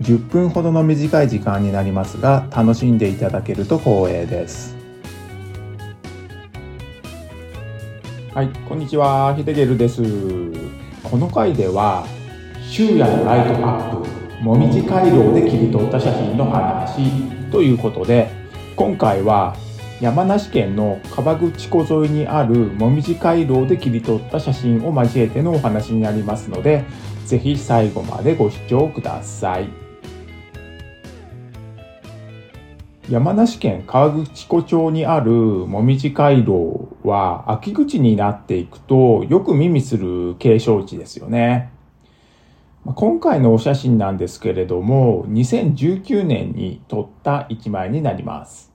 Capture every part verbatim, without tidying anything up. じゅっぷんほどの短い時間になりますが、楽しんでいただけると光栄です。はい、こんにちは、ヒデゲルです。この回では昼夜のライトアップ、もみじ回廊で切り取った写真の話ということで、今回は山梨県の河口湖沿いにあるもみじ回廊で切り取った写真を交えてのお話になりますので、ぜひ最後までご視聴ください。山梨県河口湖町にあるもみじ回廊は、秋口になっていくとよく耳する景勝地ですよね。今回のお写真なんですけれども、にせんじゅうきゅうねんに撮ったいちまいになります。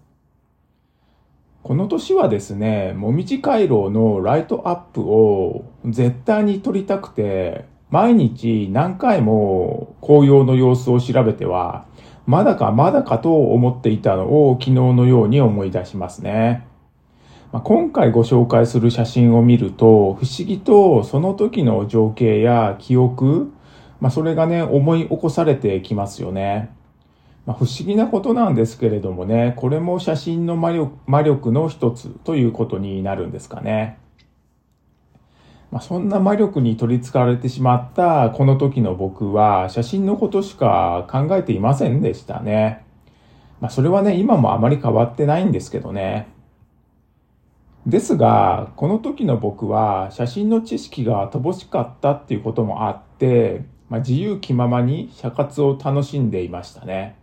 この年はですね、もみじ回廊のライトアップを絶対に撮りたくて、毎日何回も紅葉の様子を調べては、まだかまだかと思っていたのを昨日のように思い出しますね。今回ご紹介する写真を見ると、不思議とその時の情景や記憶、まあ、それがね、思い起こされてきますよね。まあ、不思議なことなんですけれどもね、これも写真の魔力、魔力の一つということになるんですかね。まあ、そんな魔力に取り憑かれてしまったこの時の僕は、写真のことしか考えていませんでしたね。まあ、それはね、今もあまり変わってないんですけどね。ですが、この時の僕は写真の知識が乏しかったっていうこともあって、まあ、自由気ままに写活を楽しんでいましたね。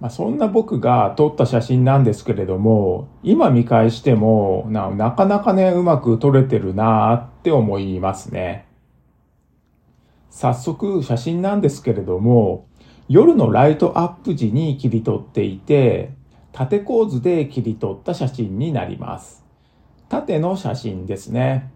まあ、そんな僕が撮った写真なんですけれども、今見返しても な, なかなかね、うまく撮れてるなーって思いますね。早速写真なんですけれども、夜のライトアップ時に切り取っていて、縦構図で切り取った写真になります。縦の写真ですね。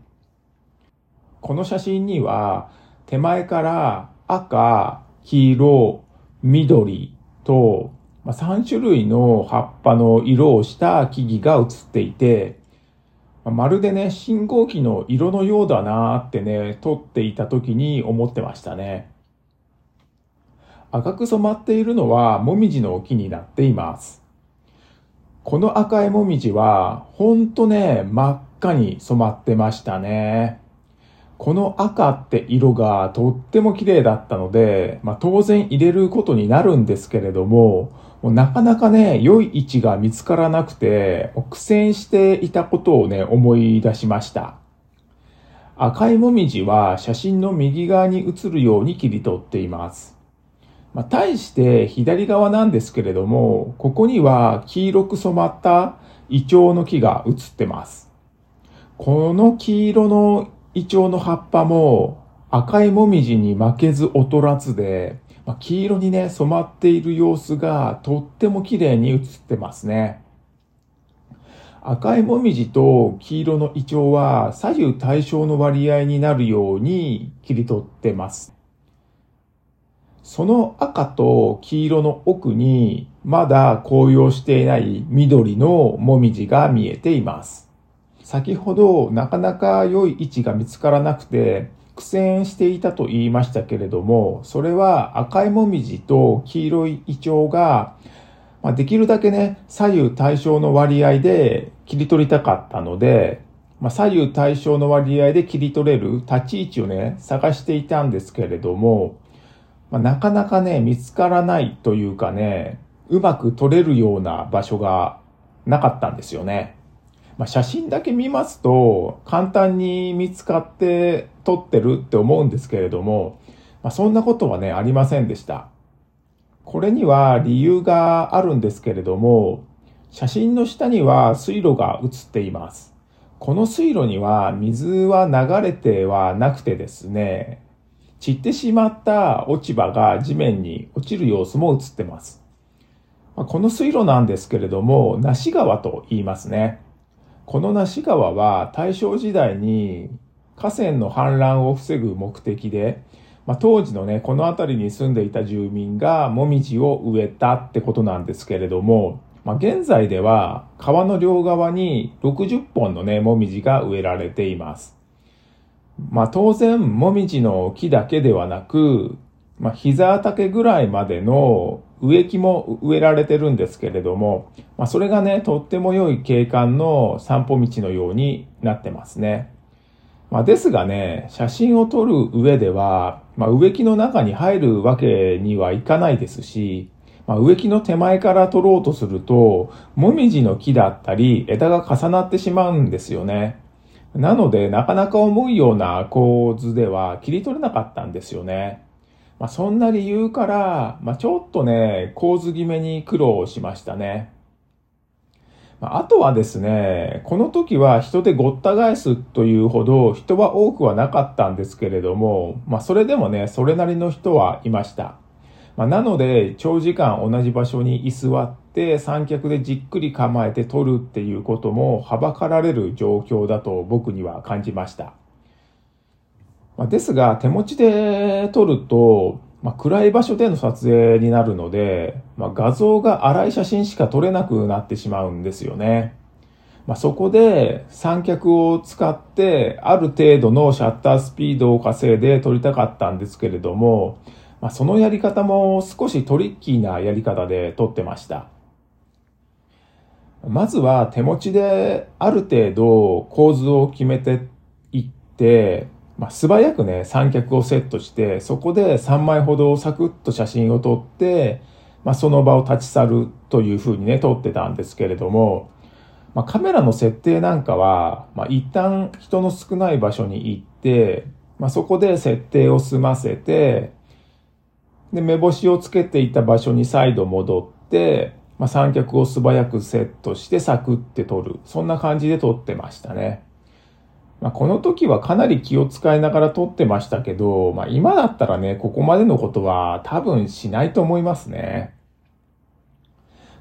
この写真には手前から赤、黄色、緑とさん種類の葉っぱの色をした木々が写っていて、まるでね、信号機の色のようだなーってね、撮っていた時に思ってましたね。赤く染まっているのはもみじの木になっています。この赤いもみじはほんとね、真っ赤に染まってましたね。この赤って色がとっても綺麗だったので、まあ、当然入れることになるんですけれども、もうなかなかね、良い位置が見つからなくて、苦戦していたことをね、思い出しました。赤いもみじは写真の右側に映るように切り取っています。まあ、対して左側なんですけれども、ここには黄色く染まったイチョウの木が映ってます。この黄色のイチョウの葉っぱも赤いもみじに負けず劣らずで、まあ、黄色にね、染まっている様子がとっても綺麗に写ってますね。赤いもみじと黄色のイチョウは左右対称の割合になるように切り取ってます。その赤と黄色の奥にまだ紅葉していない緑のもみじが見えています。先ほどなかなか良い位置が見つからなくて苦戦していたと言いましたけれども、それは赤いもみじと黄色いイチョウが、まあ、できるだけね、左右対称の割合で切り取りたかったので、まあ、左右対称の割合で切り取れる立ち位置をね、探していたんですけれども、まあ、なかなかね、見つからないというかね、うまく取れるような場所がなかったんですよね。まあ、写真だけ見ますと簡単に見つかって撮ってるって思うんですけれども、まあ、そんなことはね、ありませんでした。これには理由があるんですけれども、写真の下には水路が写っています。この水路には水は流れてはなくてですね、散ってしまった落ち葉が地面に落ちる様子も写ってます。この水路なんですけれども、那智川と言いますね。この那智川は大正時代に河川の氾濫を防ぐ目的で、まあ、当時のね、この辺りに住んでいた住民がもみじを植えたってことなんですけれども、まあ、現在では川の両側にろくじゅっぽんのね、もみじが植えられています。まあ、当然、もみじの木だけではなく、まあ、膝丈ぐらいまでの植木も植えられてるんですけれども、まあ、それがね、とっても良い景観の散歩道のようになってますね。まあ、ですがね、写真を撮る上では、まあ、植木の中に入るわけにはいかないですし、まあ、植木の手前から撮ろうとすると、もみじの木だったり枝が重なってしまうんですよね。なので、なかなか思うような構図では切り取れなかったんですよね。まあ、そんな理由から、まあ、ちょっとね、構図決めに苦労しましたね。まあ、あとはですね、この時は人でごった返すというほど人は多くはなかったんですけれども、まあ、それでもね、それなりの人はいました。まあ、なので、長時間同じ場所に居座って三脚でじっくり構えて撮るっていうこともはばかられる状況だと僕には感じました。まあ、ですが、手持ちで撮ると、まあ、暗い場所での撮影になるので、まあ、画像が粗い写真しか撮れなくなってしまうんですよね。まあ、そこで三脚を使ってある程度のシャッタースピードを稼いで撮りたかったんですけれども、まあ、そのやり方も少しトリッキーなやり方で撮ってました。まずは手持ちである程度構図を決めていって、まあ、素早くね、三脚をセットして、そこでさんまいほどサクッと写真を撮って、まあ、その場を立ち去るというふうにね、撮ってたんですけれども、まあ、カメラの設定なんかは、まあ、一旦人の少ない場所に行って、まあ、そこで設定を済ませて、で、目星をつけていた場所に再度戻って、まあ、三脚を素早くセットしてサクって撮る。そんな感じで撮ってましたね。まあ、この時はかなり気を使いながら撮ってましたけど、まあ、今だったらね、ここまでのことは多分しないと思いますね。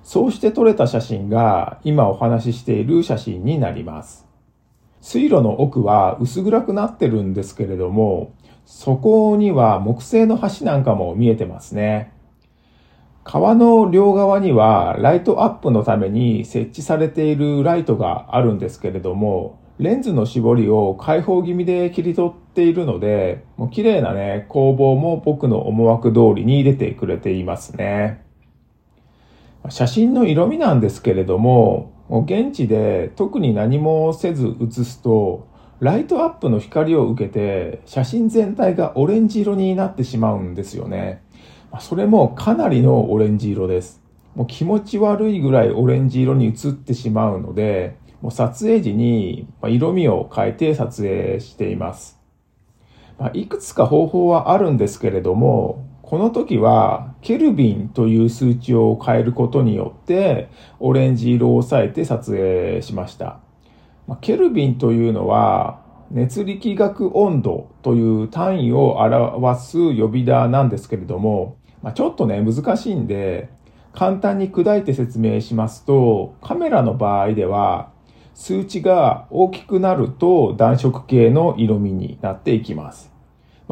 そうして撮れた写真が今お話ししている写真になります。水路の奥は薄暗くなってるんですけれども、そこには木製の橋なんかも見えてますね。川の両側にはライトアップのために設置されているライトがあるんですけれども、レンズの絞りを開放気味で切り取っているので、もう綺麗なね、光芒も僕の思惑通りに出てくれていますね。写真の色味なんですけれども、もう現地で特に何もせず写すと、ライトアップの光を受けて写真全体がオレンジ色になってしまうんですよね。それもかなりのオレンジ色です。もう気持ち悪いぐらいオレンジ色に写ってしまうので、もう撮影時に色味を変えて撮影しています。いくつか方法はあるんですけれども、この時はケルビンという数値を変えることによってオレンジ色を抑えて撮影しました。ケルビンというのは熱力学温度という単位を表す呼び名なんですけれども、ちょっとね難しいんで簡単に砕いて説明しますと、カメラの場合では数値が大きくなると暖色系の色味になっていきます。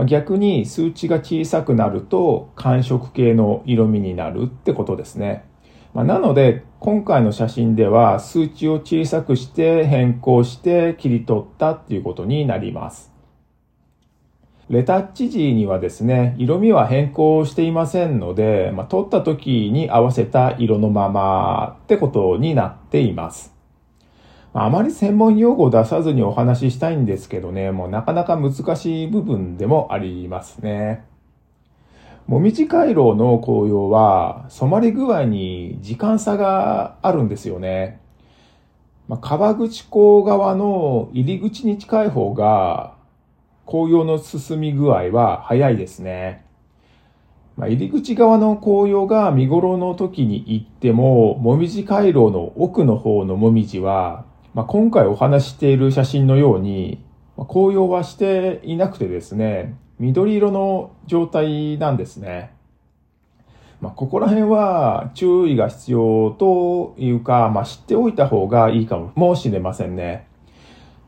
逆に数値が小さくなると寒色系の色味になるってことですね。なので今回の写真では数値を小さくして変更して切り取ったっていうことになります。レタッチ時にはですね、色味は変更していませんので、まあ、撮った時に合わせた色のままってことになっています。あまり専門用語を出さずにお話ししたいんですけどね、もうなかなか難しい部分でもありますね。もみじ回廊の紅葉は染まり具合に時間差があるんですよね。まあ、川口湖側の入り口に近い方が紅葉の進み具合は早いですね。まあ、入り口側の紅葉が見頃の時に行っても、もみじ回廊の奥の方のもみじは、まあ、今回お話している写真のように紅葉はしていなくてですね、緑色の状態なんですね。まあ、ここら辺は注意が必要というか、まあ、知っておいた方がいいかもしれませんね。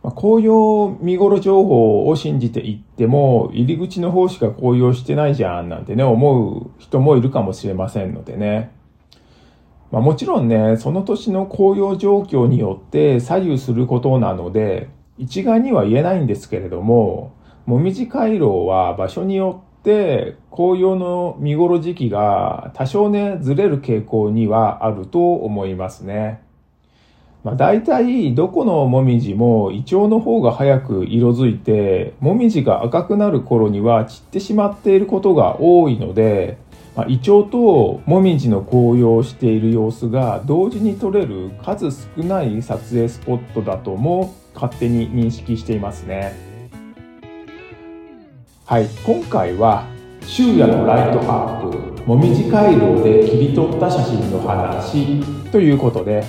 まあ、紅葉見頃情報を信じていっても、入り口の方しか紅葉してないじゃんなんてね、思う人もいるかもしれませんのでね。まあ、もちろんね、その年の紅葉状況によって左右することなので、一概には言えないんですけれども、もみじ回廊は場所によって紅葉の見頃時期が多少ね、ずれる傾向にはあると思いますね。まあ、大体どこのもみじもイチョウの方が早く色づいて、もみじが赤くなる頃には散ってしまっていることが多いので、まあ、イチョウとモミジの紅葉をしている様子が同時に撮れる数少ない撮影スポットだとも勝手に認識していますね。はい、今回は終夜のライトアップ、もみじ回廊で切り取った写真の話ということで、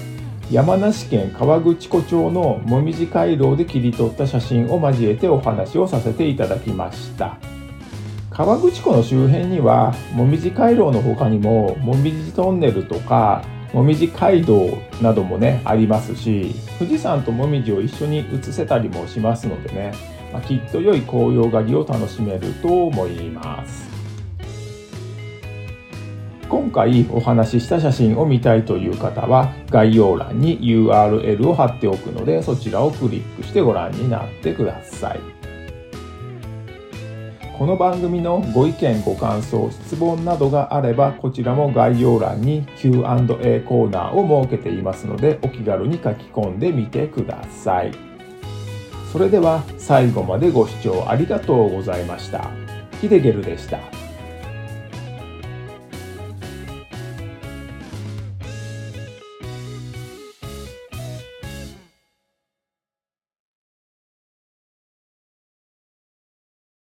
山梨県河口湖町のもみじ回廊で切り取った写真を交えてお話をさせていただきました。河口湖の周辺にはもみじ回廊の他にももみじトンネルとかもみじ街道などもねありますし、富士山ともみじを一緒に写せたりもしますのでね、まあ、きっと良い紅葉狩りを楽しめると思います。今回お話しした写真を見たいという方は概要欄に ユーアールエル を貼っておくので、そちらをクリックしてご覧になってください。この番組のご意見、ご感想、質問などがあれば、こちらも概要欄に キューアンドエー コーナーを設けていますので、お気軽に書き込んでみてください。それでは最後までご視聴ありがとうございました。ヒデゲルでした。